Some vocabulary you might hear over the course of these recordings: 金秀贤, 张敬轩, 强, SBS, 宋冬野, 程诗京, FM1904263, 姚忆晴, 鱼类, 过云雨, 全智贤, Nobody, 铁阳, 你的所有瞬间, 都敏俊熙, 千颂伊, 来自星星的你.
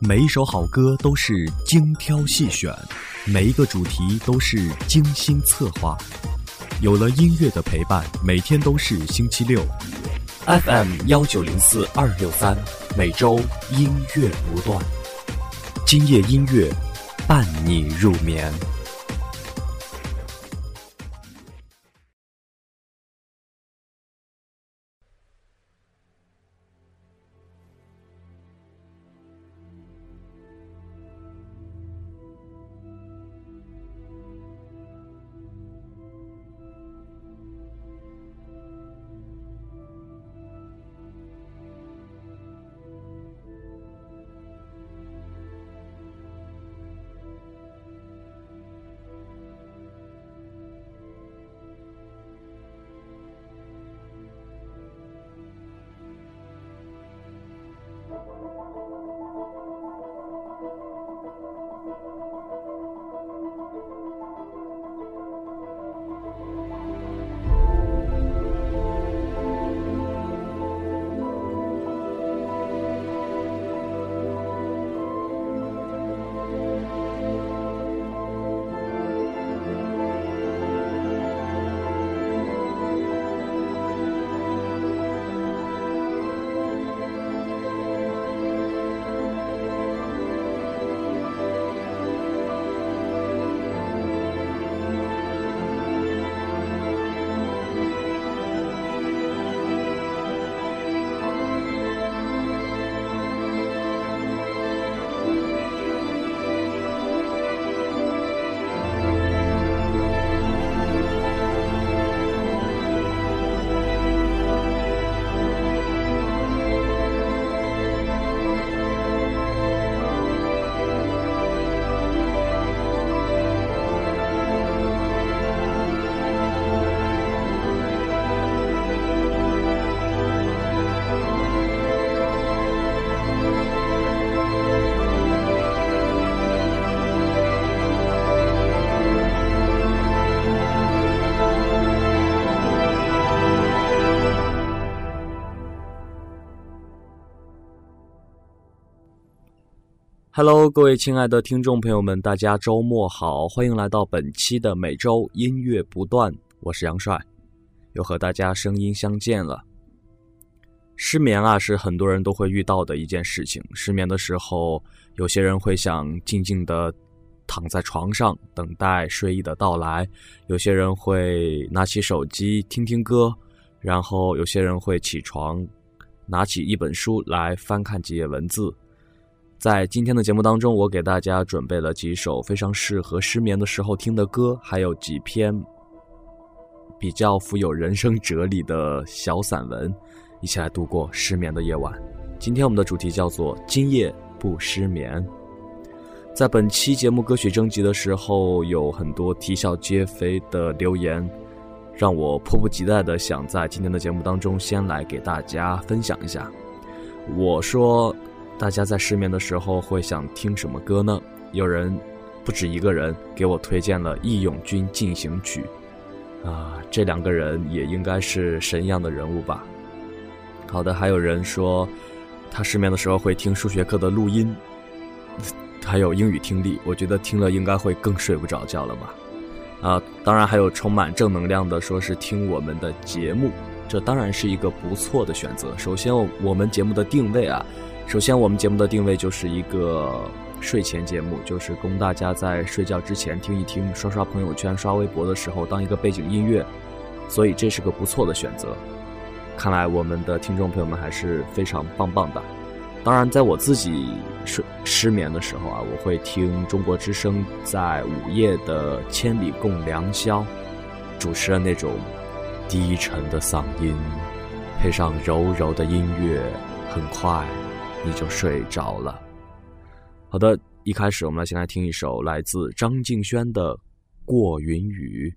每一首好歌都是精挑细选，每一个主题都是精心策划。有了音乐的陪伴，每天都是星期六。FM1904263，每周音乐不断。今夜音乐伴你入眠。Hello， 各位亲爱的听众朋友们，大家周末好，欢迎来到本期的每周音乐不断，我是杨帅，又和大家声音相见了。失眠啊，是很多人都会遇到的一件事情。失眠的时候，有些人会想静静的躺在床上，等待睡意的到来；有些人会拿起手机听听歌，然后有些人会起床，拿起一本书来翻看几页文字。在今天的节目当中，我给大家准备了几首非常适合失眠的时候听的歌，还有几篇比较富有人生哲理的小散文，一起来度过失眠的夜晚。今天我们的主题叫做今夜不失眠。在本期节目歌曲征集的时候，有很多啼笑皆非的留言，让我迫不及待的想在今天的节目当中先来给大家分享一下。我说大家在失眠的时候会想听什么歌呢？有人不止一个人给我推荐了《义勇军进行曲》啊，这两个人也应该是神一样的人物吧。好的，还有人说他失眠的时候会听数学课的录音，还有英语听力，我觉得听了应该会更睡不着觉了吧。啊，当然还有充满正能量的说是听我们的节目，这当然是一个不错的选择。首先我们节目的定位啊，就是一个睡前节目，就是供大家在睡觉之前听一听，刷刷朋友圈刷微博的时候当一个背景音乐，所以这是个不错的选择。看来我们的听众朋友们还是非常棒棒的。当然在我自己失眠的时候啊，我会听中国之声在午夜的《千里共良宵》，主持人那种低沉的嗓音配上柔柔的音乐，很快你就睡着了。好的，一开始我们先来听一首来自张敬轩的《过云雨》。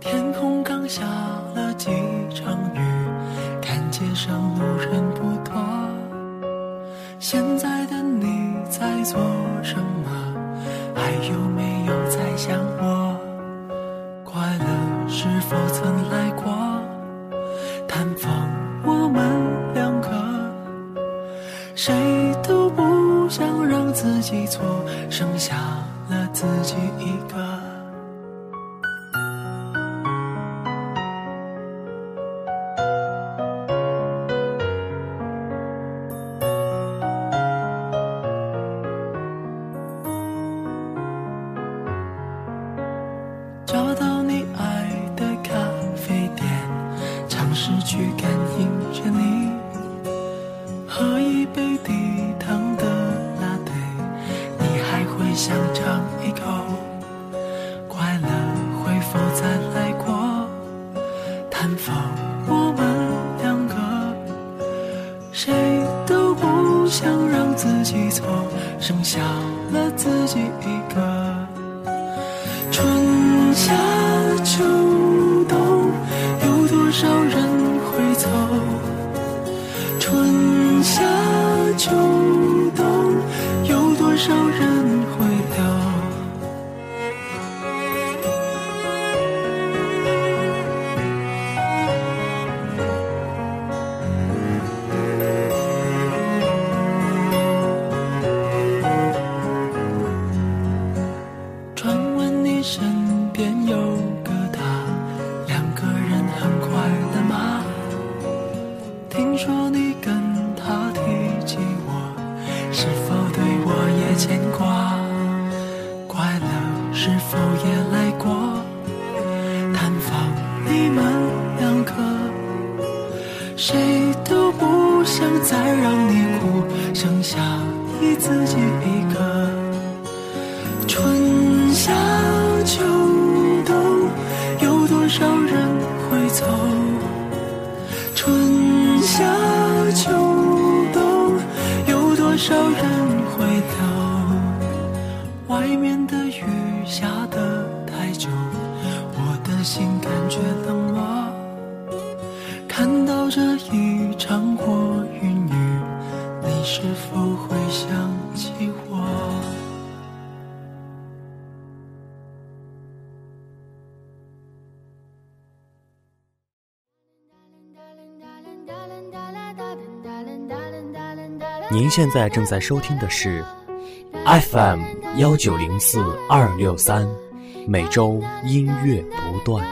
天空刚下了几场雨，看街上路人不多，现在谁都不想让自己错，剩下了自己一个。找到你爱的咖啡店，尝试去感应着你，喝一杯低糖的拉菲，你还会想尝一口，快乐会否再来过？谈否我们两个，谁都不想让自己错，剩下了自己一个。春夏秋冬，有多少人会走？春夏秋冬，有多少人会留？传闻你身边有个他，两个人很快乐吗？听说你跟他提起我，是否对我也牵挂？快乐是否也来过？探访你们两个，谁都不想再让你哭，剩下你自己一个。春夏秋冬，有多少人会走？春夏秋冬，有多少人会留？外面的雨下得太久，我的心感觉冷漠。看到这一场过云雨，你是否会想起我？您现在正在收听的是 FM1904263，每周音乐不断。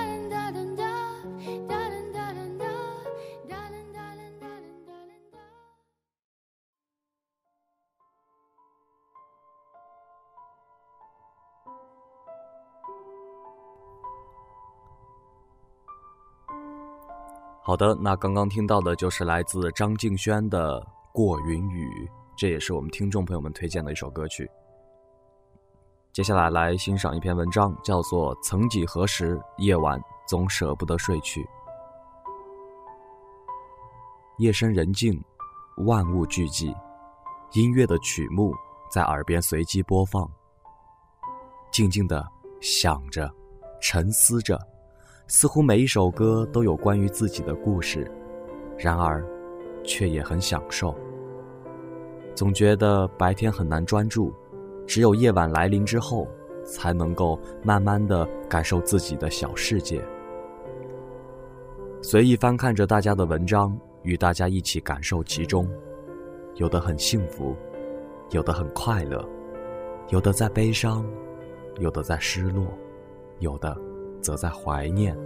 好的，那刚刚听到的就是来自张敬轩的过云雨，这也是我们听众朋友们推荐的一首歌曲。接下来来欣赏一篇文章，叫做《曾几何时，夜晚总舍不得睡去》。夜深人静，万物俱寂，音乐的曲目在耳边随机播放，静静地想着，沉思着，似乎每一首歌都有关于自己的故事，然而却也很享受。总觉得白天很难专注，只有夜晚来临之后，才能够慢慢地感受自己的小世界。随意翻看着大家的文章，与大家一起感受其中，有的很幸福，有的很快乐，有的在悲伤，有的在失落，有的则在怀念。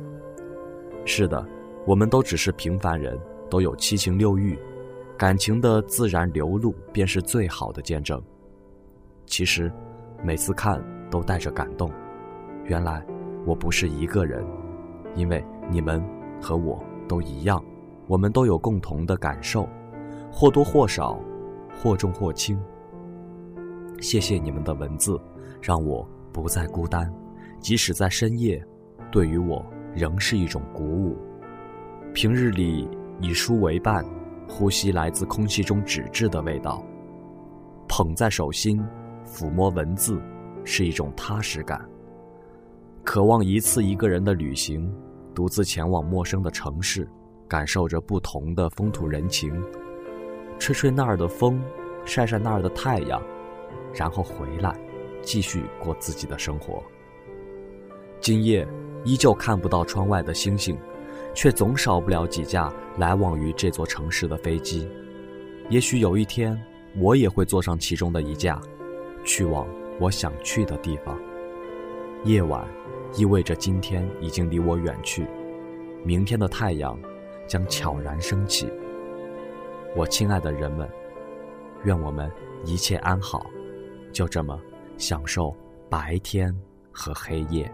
是的，我们都只是平凡人，都有七情六欲，感情的自然流露便是最好的见证。其实每次看都带着感动，原来我不是一个人，因为你们和我都一样，我们都有共同的感受，或多或少，或重或轻。谢谢你们的文字，让我不再孤单，即使在深夜，对于我仍是一种鼓舞。平日里以书为伴，呼吸来自空气中纸质的味道，捧在手心，抚摸文字，是一种踏实感。渴望一次一个人的旅行，独自前往陌生的城市，感受着不同的风土人情，吹吹那儿的风，晒晒那儿的太阳，然后回来，继续过自己的生活。今夜依旧看不到窗外的星星，却总少不了几架来往于这座城市的飞机，也许有一天，我也会坐上其中的一架，去往我想去的地方。夜晚意味着今天已经离我远去，明天的太阳将悄然升起。我亲爱的人们，愿我们一切安好，就这么享受白天和黑夜。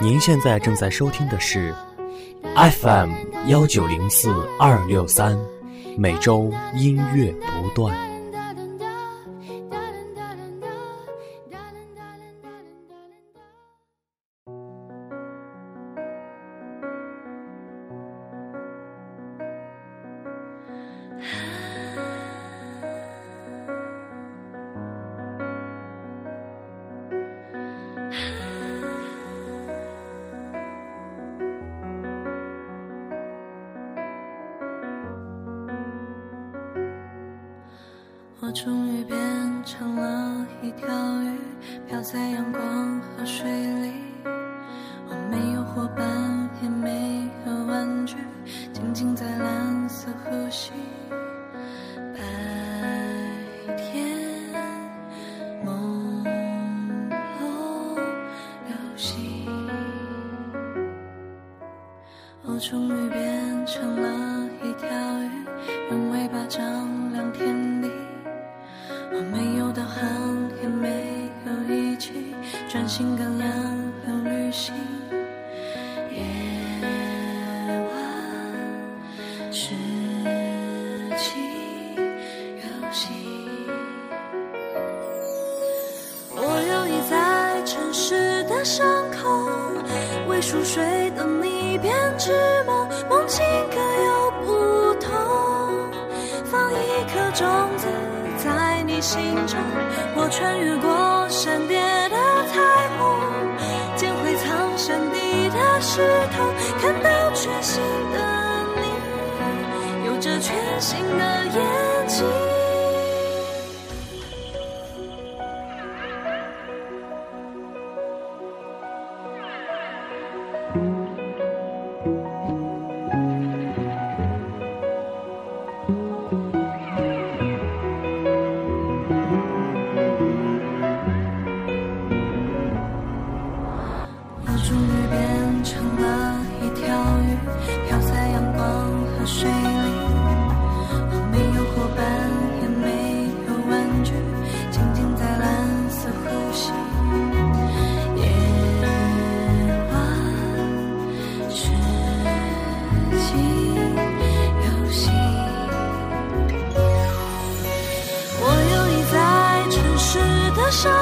您现在正在收听的是 FM1904263，每周音乐不断。我终于变成了一条鱼，飘在阳光和水里。我没有伙伴，也没有玩具，静静在蓝色呼吸。白天朦胧游戏，我终于变成了一条鱼，用尾巴丈量天地。我没有导航，也没有仪器，专心跟洋流旅行。夜晚是起游戏，我游弋在城市的上空，为熟睡的你编织梦，梦境各有不同，放一颗种子在你心中，我穿越过闪电的彩虹，捡回藏身底的石头，看到全新的你，有着全新的眼睛。伤口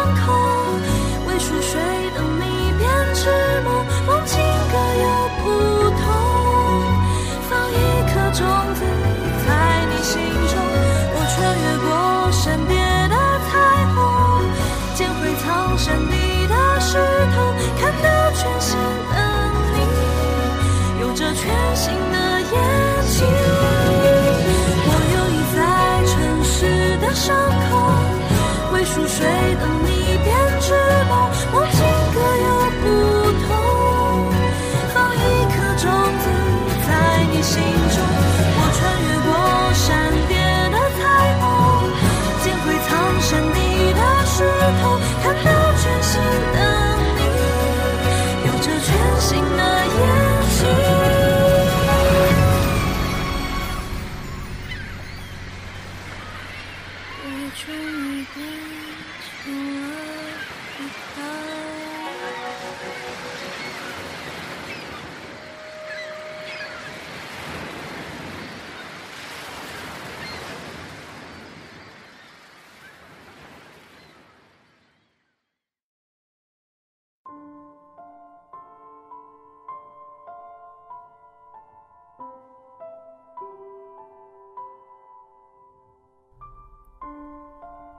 为熟睡的你编织梦，梦境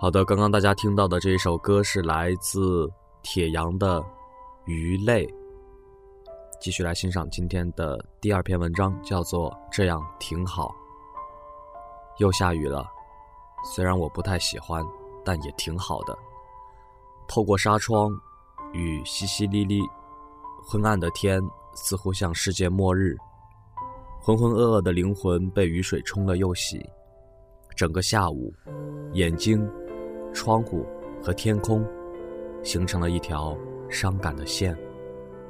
好的，刚刚大家听到的这一首歌是来自铁阳的《鱼类》。继续来欣赏今天的第二篇文章，叫做《这样挺好》。又下雨了，虽然我不太喜欢，但也挺好的。透过纱窗，雨淅淅沥沥，昏暗的天似乎像世界末日，浑浑噩噩的灵魂被雨水冲了又洗。整个下午，眼睛、窗户和天空形成了一条伤感的线。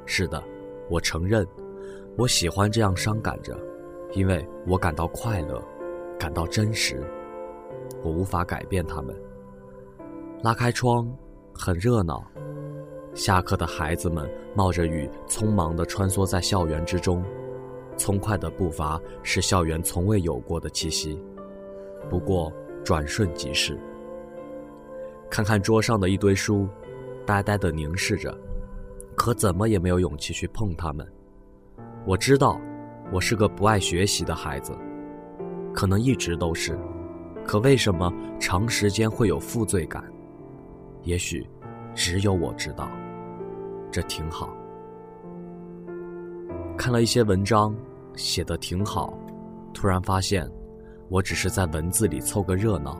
是的，我承认，我喜欢这样伤感着，因为我感到快乐，感到真实。我无法改变它们。拉开窗，很热闹，下课的孩子们冒着雨匆忙地穿梭在校园之中，匆快的步伐是校园从未有过的气息，不过转瞬即逝。看看桌上的一堆书，呆呆地凝视着，可怎么也没有勇气去碰它们。我知道我是个不爱学习的孩子，可能一直都是，可为什么长时间会有负罪感？也许只有我知道，这挺好。看了一些文章，写得挺好，突然发现我只是在文字里凑个热闹，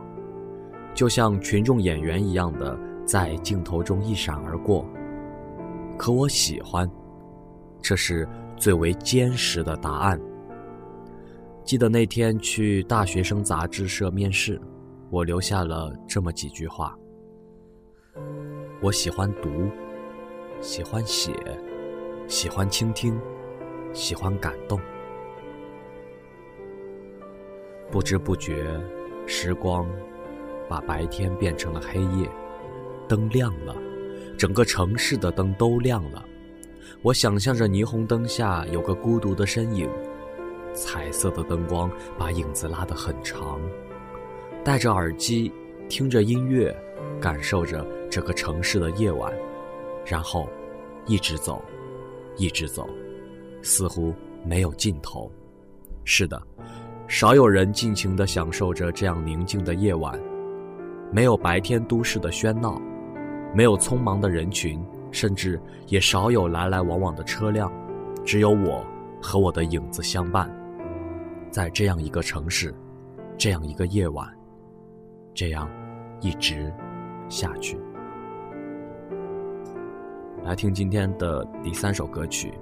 就像群众演员一样的在镜头中一闪而过。可我喜欢，这是最为坚实的答案。记得那天去大学生杂志社面试，我留下了这么几句话：我喜欢读，喜欢写，喜欢倾听，喜欢感动。不知不觉，时光把白天变成了黑夜，灯亮了，整个城市的灯都亮了。我想象着霓虹灯下有个孤独的身影，彩色的灯光把影子拉得很长。戴着耳机，听着音乐，感受着这个城市的夜晚，然后一直走，一直走，似乎没有尽头。是的，少有人尽情地享受着这样宁静的夜晚，没有白天都市的喧闹，没有匆忙的人群，甚至也少有来来往往的车辆，只有我和我的影子相伴。在这样一个城市，这样一个夜晚，这样一直下去。来听今天的第三首歌曲。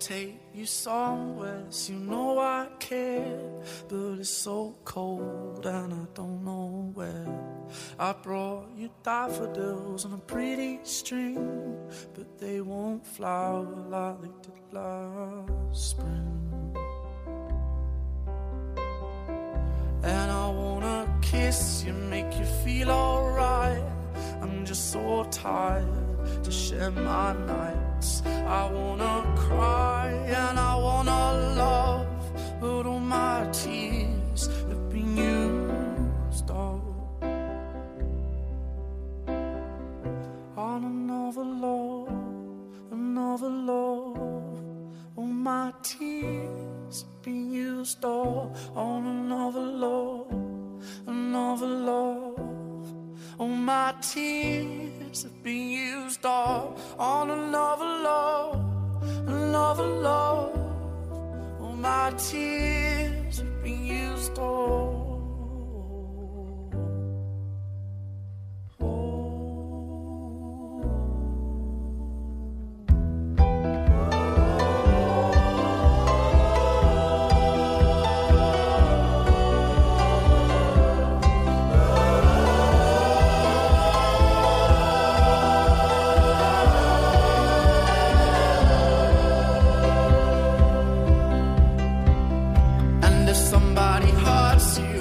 Take you somewhere, so you know I care, but it's so cold and I don't know where. I brought you daffodils on a pretty string, but they won't flower like they did last spring. And I wanna kiss you, make you feel alright. I'm just so tired to share my night.I wanna cry and I wanna love, but all my tears have been used all on another love, another love. All my tears have been used all on another love, another love. All my tearsHave been used all on another love, another love. All my tears have been used all.Somebody hurts you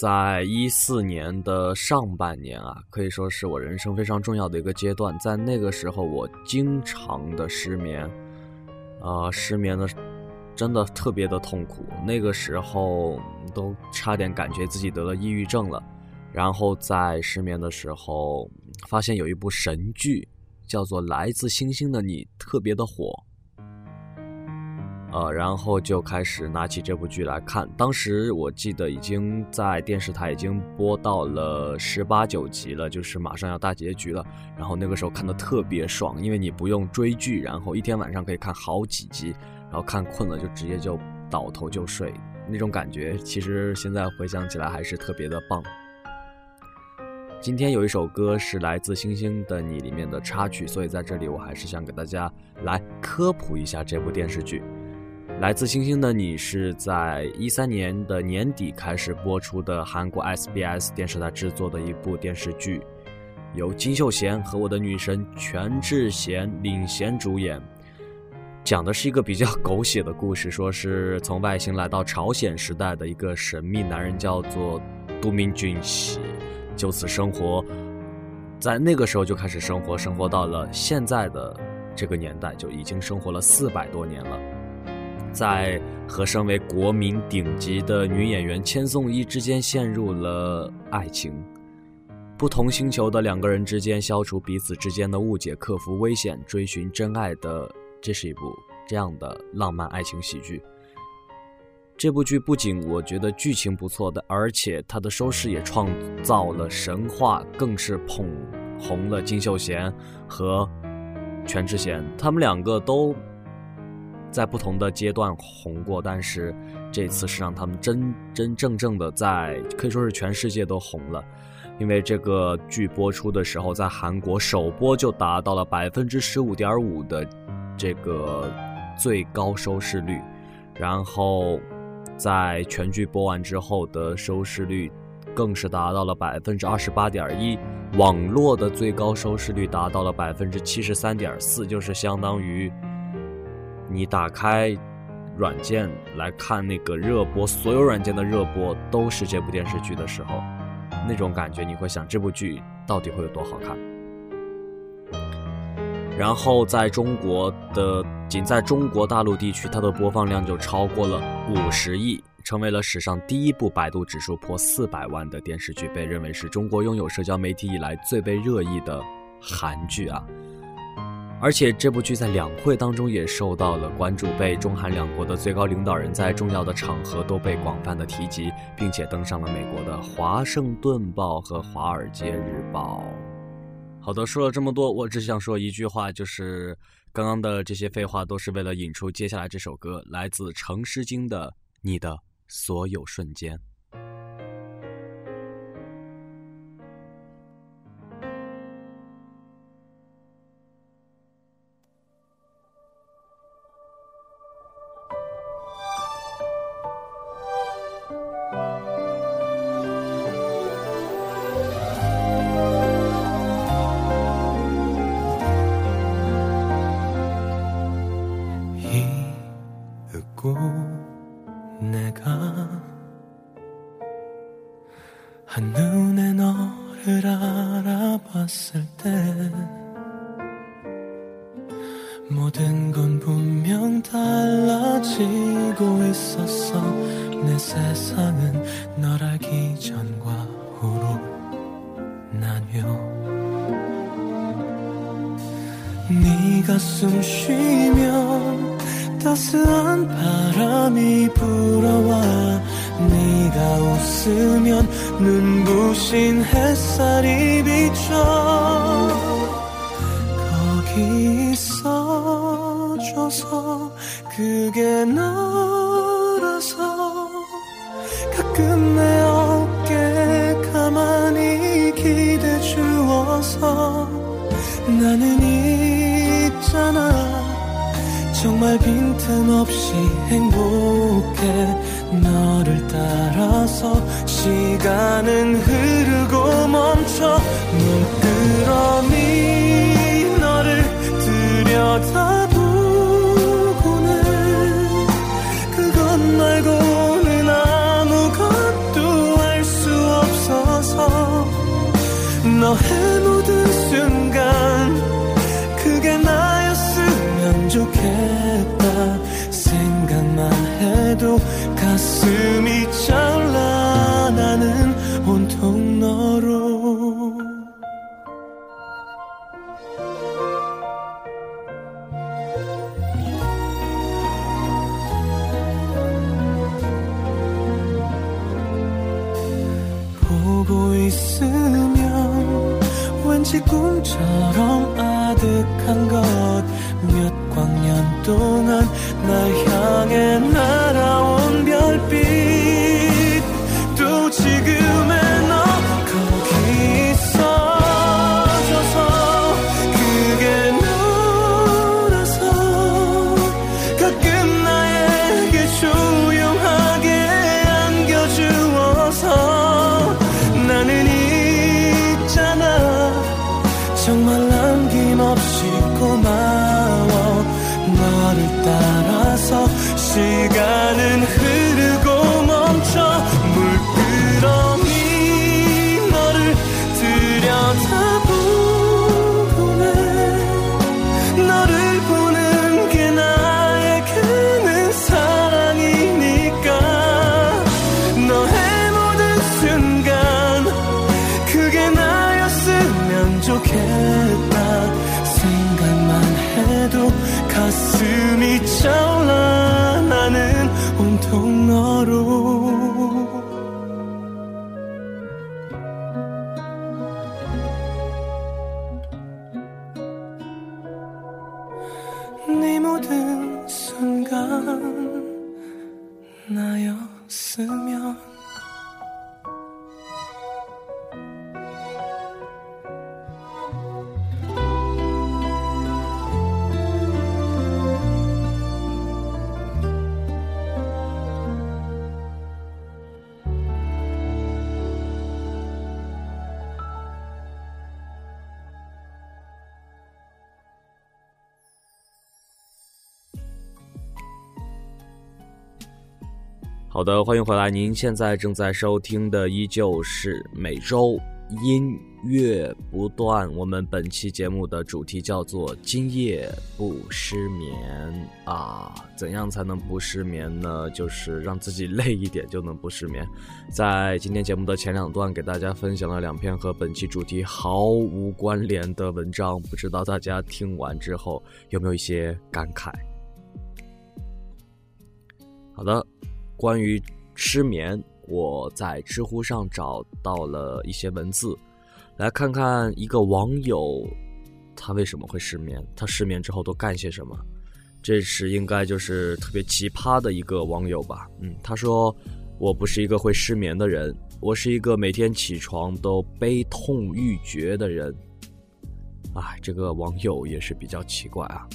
在14年的上半年啊，可以说是我人生非常重要的一个阶段。在那个时候，我经常的失眠，失眠真的特别的痛苦。那个时候都差点感觉自己得了抑郁症了。然后在失眠的时候，发现有一部神剧叫做《来自星星的你》特别的火，然后就开始拿起这部剧来看。当时我记得已经在电视台已经播到了18、9集了，就是马上要大结局了。然后那个时候看得特别爽，因为你不用追剧，然后一天晚上可以看好几集，然后看困了就直接就倒头就睡，那种感觉其实现在回想起来还是特别的棒。今天有一首歌是来自《星星的你》里面的插曲，所以在这里我还是想给大家来科普一下这部电视剧。来自星星的你是在13年的年底开始播出的韩国 SBS 电视台制作的一部电视剧，由金秀贤和我的女神全智贤领衔主演，讲的是一个比较狗血的故事，说是从外星来到朝鲜时代的一个神秘男人叫做都敏俊熙，就此生活，在那个时候就开始生活到了现在的这个年代，就已经生活了400多年了。在和身为国民顶级的女演员千颂伊之间陷入了爱情，不同星球的两个人之间消除彼此之间的误解，克服危险，追寻真爱的，这是一部这样的浪漫爱情喜剧。这部剧不仅我觉得剧情不错的，而且它的收视也创造了神话，更是捧红了金秀贤和全智贤，他们两个都在不同的阶段红过，但是这次是让他们真正的在可以说是全世界都红了。因为这个剧播出的时候，在韩国首播就达到了 15.5% 的这个最高收视率，然后在全剧播完之后的收视率更是达到了 28.1%， 网络的最高收视率达到了 73.4%， 就是相当于你打开软件来看那个热播，所有软件的热播都是这部电视剧的时候，那种感觉你会想这部剧到底会有多好看。然后在中国的，仅在中国大陆地区，它的播放量就超过了50亿，成为了史上第一部百度指数破400万的电视剧，被认为是中国拥有社交媒体以来最被热议的韩剧啊。而且这部剧在两会当中也受到了关注，被中韩两国的最高领导人在重要的场合都被广泛的提及，并且登上了美国的《华盛顿报》和《华尔街日报》。好的，说了这么多，我只想说一句话，就是刚刚的这些废话都是为了引出接下来这首歌，来自程诗京的《你的所有瞬间》。한눈에 너를 알아봤을 때 모든 건 분명 달라지고 있었어. 내 세상은 널 알기 전과 후로 나뉘어. 네가 숨 쉬면 따스한 바람이 불어와, 네가 웃으면 눈부신 햇살이 비쳐. 거기 있어줘서 그게 너라서 가끔 내 어깨에 가만히 기대 주어서 나는 있잖아 정말 빈틈없이 행복해. 너를 따라서 시간은 흐르고 멈춰. 물끄러미 너를 들여다보고는 그것 말고는 아무것도 할 수 몇 광년 동안 날 향해 날아온 별빛 또 지금의 너 거기 있어줘서 그게 너라서 가끔 나에게 조용하게 안겨주어서 나는 있잖아 정말 남김없이 고마워 너를 따라서 시간은 흐르고 멈춰 물끄러미 너를 들여다보네 너를 보는 게 나에게는 사랑이니까 너의 모든 순간 그게 나였으면 좋겠다 생각만 해도 가슴이 차올라 나는 온통 너로 네 모든 순간 나였으면好的，欢迎回来，您现在正在收听的依旧是每周音乐不断，我们本期节目的主题叫做今夜不失眠啊，怎样才能不失眠呢？就是让自己累一点就能不失眠。在今天节目的前两段给大家分享了两篇和本期主题毫无关联的文章，不知道大家听完之后有没有一些感慨。好的，关于失眠，我在知乎上找到了一些文字，来看看一个网友他为什么会失眠，他失眠之后都干些什么。这是应该就是特别奇葩的一个网友吧。他说，我不是一个会失眠的人，我是一个每天起床都悲痛欲绝的人。这个网友也是比较奇怪啊。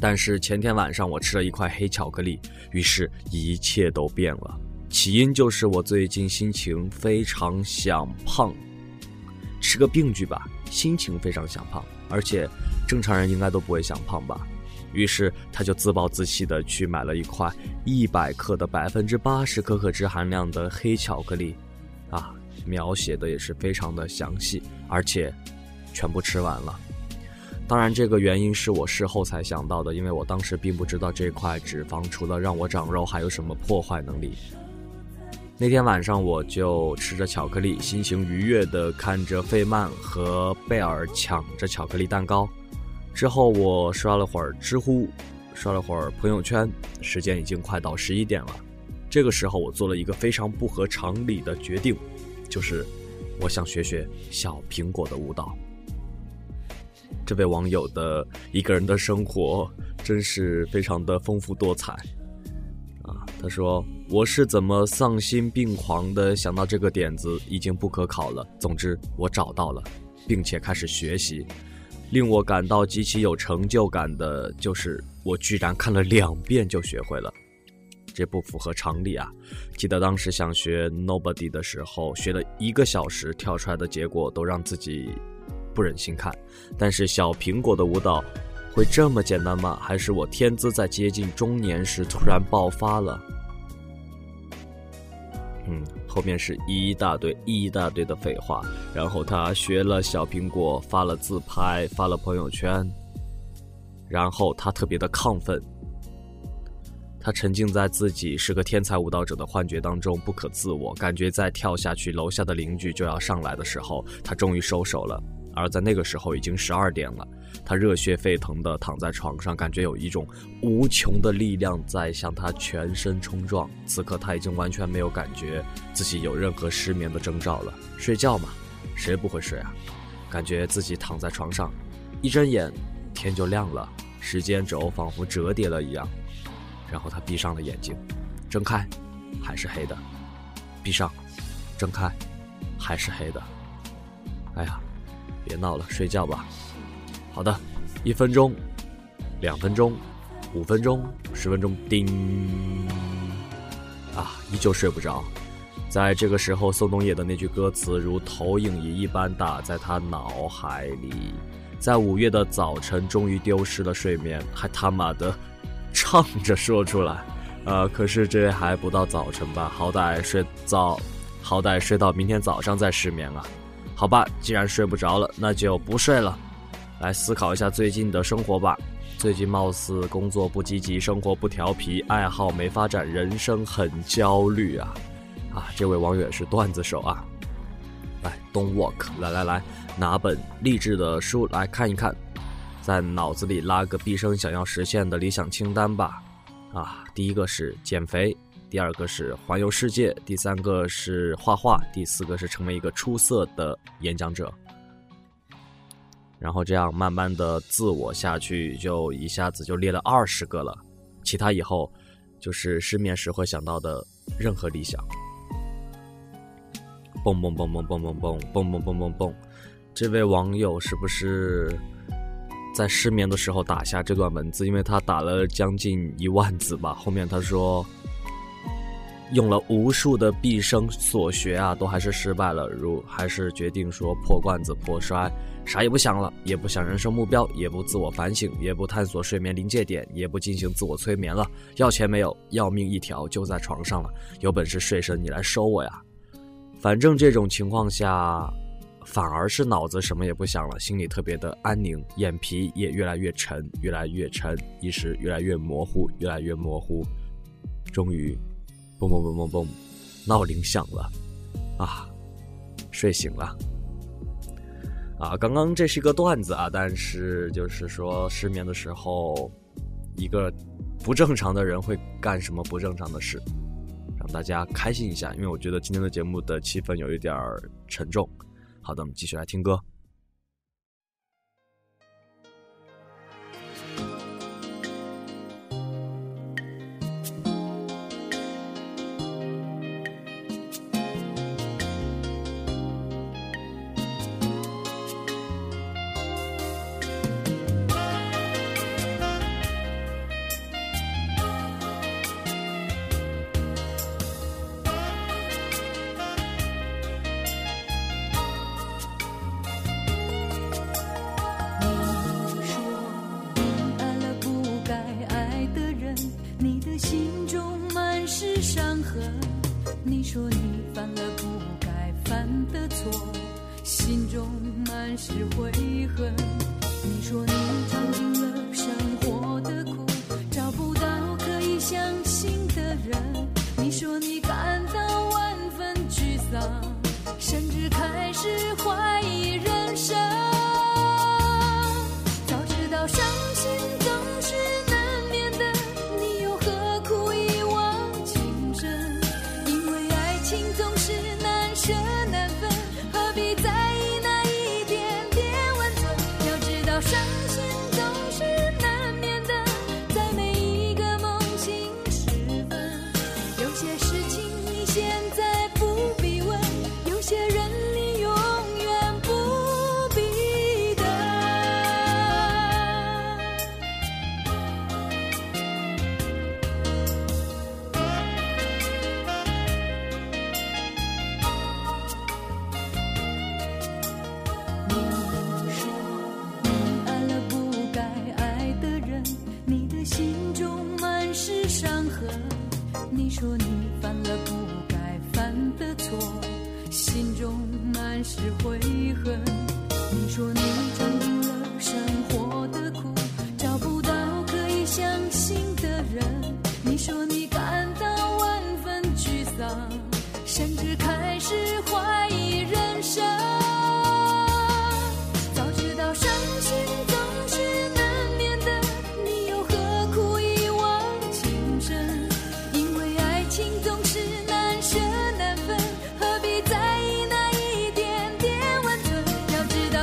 但是前天晚上我吃了一块黑巧克力，于是一切都变了。起因就是我最近心情非常想胖，吃个病句吧，心情非常想胖，而且正常人应该都不会想胖吧。于是他就自暴自弃的去买了一块100克的80%可可脂含量的黑巧克力，描写的也是非常的详细，而且全部吃完了。当然这个原因是我事后才想到的，因为我当时并不知道这块脂肪除了让我长肉还有什么破坏能力。那天晚上我就吃着巧克力，心情愉悦地看着费曼和贝尔抢着巧克力蛋糕。之后我刷了会儿知乎，刷了会儿朋友圈，时间已经快到11点了。这个时候我做了一个非常不合常理的决定，就是我想学学小苹果的舞蹈。这位网友的一个人的生活真是非常的丰富多彩他说，我是怎么丧心病狂的想到这个点子已经不可考了，总之我找到了并且开始学习。令我感到极其有成就感的就是我居然看了2遍就学会了，这不符合常理啊。记得当时想学 Nobody 的时候，学了1个小时跳出来的结果都让自己不忍心看，但是小苹果的舞蹈会这么简单吗？还是我天资在接近中年时突然爆发了？后面是一大堆的废话。然后他学了小苹果，发了自拍，发了朋友圈，然后他特别的亢奋，他沉浸在自己是个天才舞蹈者的幻觉当中，不可自我，感觉在跳下去楼下的邻居就要上来的时候，他终于收手了。而在那个时候已经12点了，他热血沸腾地躺在床上，感觉有一种无穷的力量在向他全身冲撞。此刻他已经完全没有感觉自己有任何失眠的征兆了。睡觉嘛，谁不会睡啊？感觉自己躺在床上，一睁眼天就亮了，时间轴仿佛折叠了一样。然后他闭上了眼睛，睁开，还是黑的；闭上，睁开，还是黑的。哎呀，别闹了，睡觉吧。好的，1分钟，2分钟，5分钟，10分钟，叮！啊，依旧睡不着。在这个时候，宋冬野的那句歌词如投影仪一般打在他脑海里。在5月的早晨，终于丢失了睡眠，还他妈的唱着说出来。可是这还不到早晨吧？好歹睡到明天早上再失眠啊。好吧，既然睡不着了，那就不睡了。来思考一下最近的生活吧。最近貌似工作不积极，生活不调皮，爱好没发展，人生很焦虑啊！啊，这位网友是段子手啊！来 ，Don't walk， 来，拿本励志的书来看一看，在脑子里拉个毕生想要实现的理想清单吧！啊，第一个是减肥，第二个是环游世界，第三个是画画，第四个是成为一个出色的演讲者。然后这样慢慢的自我下去，就一下子就列了20个了。其他以后就是失眠时会想到的任何理想。蹦蹦蹦蹦蹦蹦蹦蹦蹦蹦蹦蹦，这位网友是不是在失眠的时候打下这段文字？因为他打了将近1万字吧。后面他说用了无数的毕生所学啊，都还是失败了，还是决定说破罐子破摔，啥也不想了，也不想人生目标，也不自我反省，也不探索睡眠临界点，也不进行自我催眠了。要钱没有，要命一条，就在床上了。有本事睡神你来收我呀！反正这种情况下，反而是脑子什么也不想了，心里特别的安宁，眼皮也越来越沉，越来越沉，意识越来越模糊，越来越模糊，终于嘣嘣嘣嘣嘣，闹铃响了啊，睡醒了啊。刚刚这是一个段子啊，但是就是说失眠的时候，一个不正常的人会干什么不正常的事，让大家开心一下，因为我觉得今天的节目的气氛有一点沉重。好的，我们继续来听歌。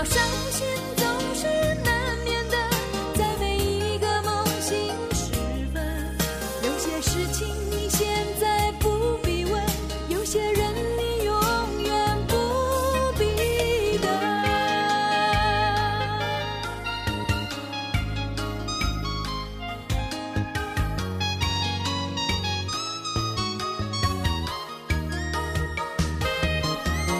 伤心总事情你现在不必问，有些人你永远不必等。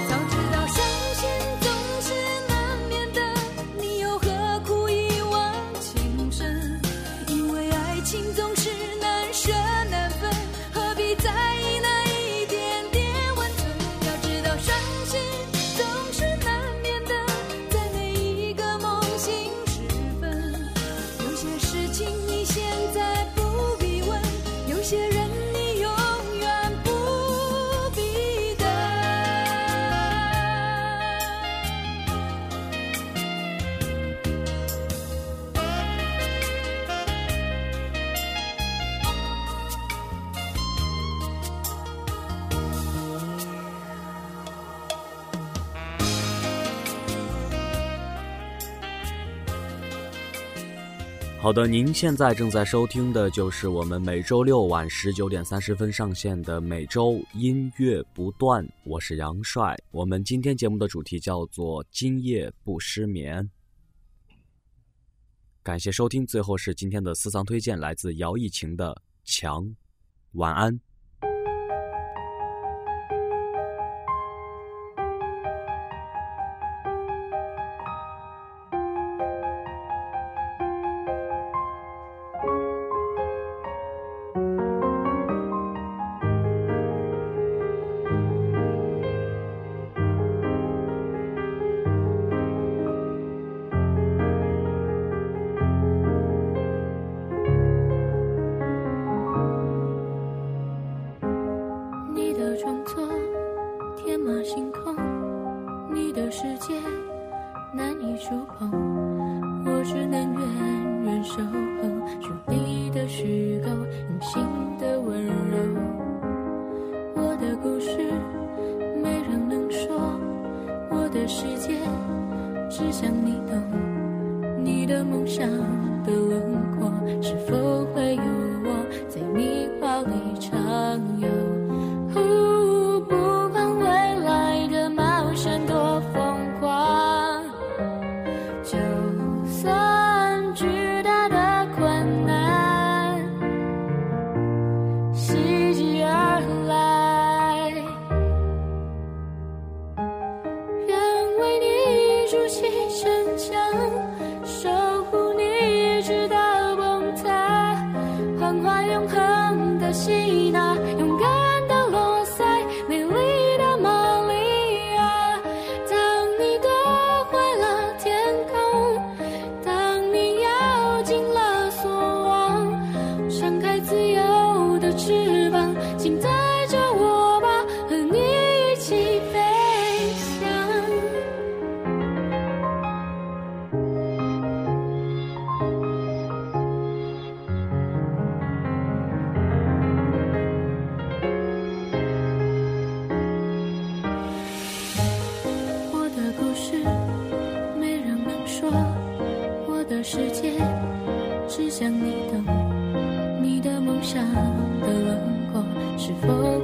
早知道相信总是难免的，你又何苦一往情深？因为爱情总是难舍难分，何必在意那一点点温存？要知道伤心总是难免的，在每一个梦醒时分。有些事情你现在不必问，有些人你永远不必等。好的，您现在正在收听的就是我们每周六晚19:30上线的每周音乐不断，我是杨帅。我们今天节目的主题叫做今夜不失眠。感谢收听，最后是今天的私藏推荐，来自姚忆晴的强，晚安。只想你懂，你的梦想的轮廓是否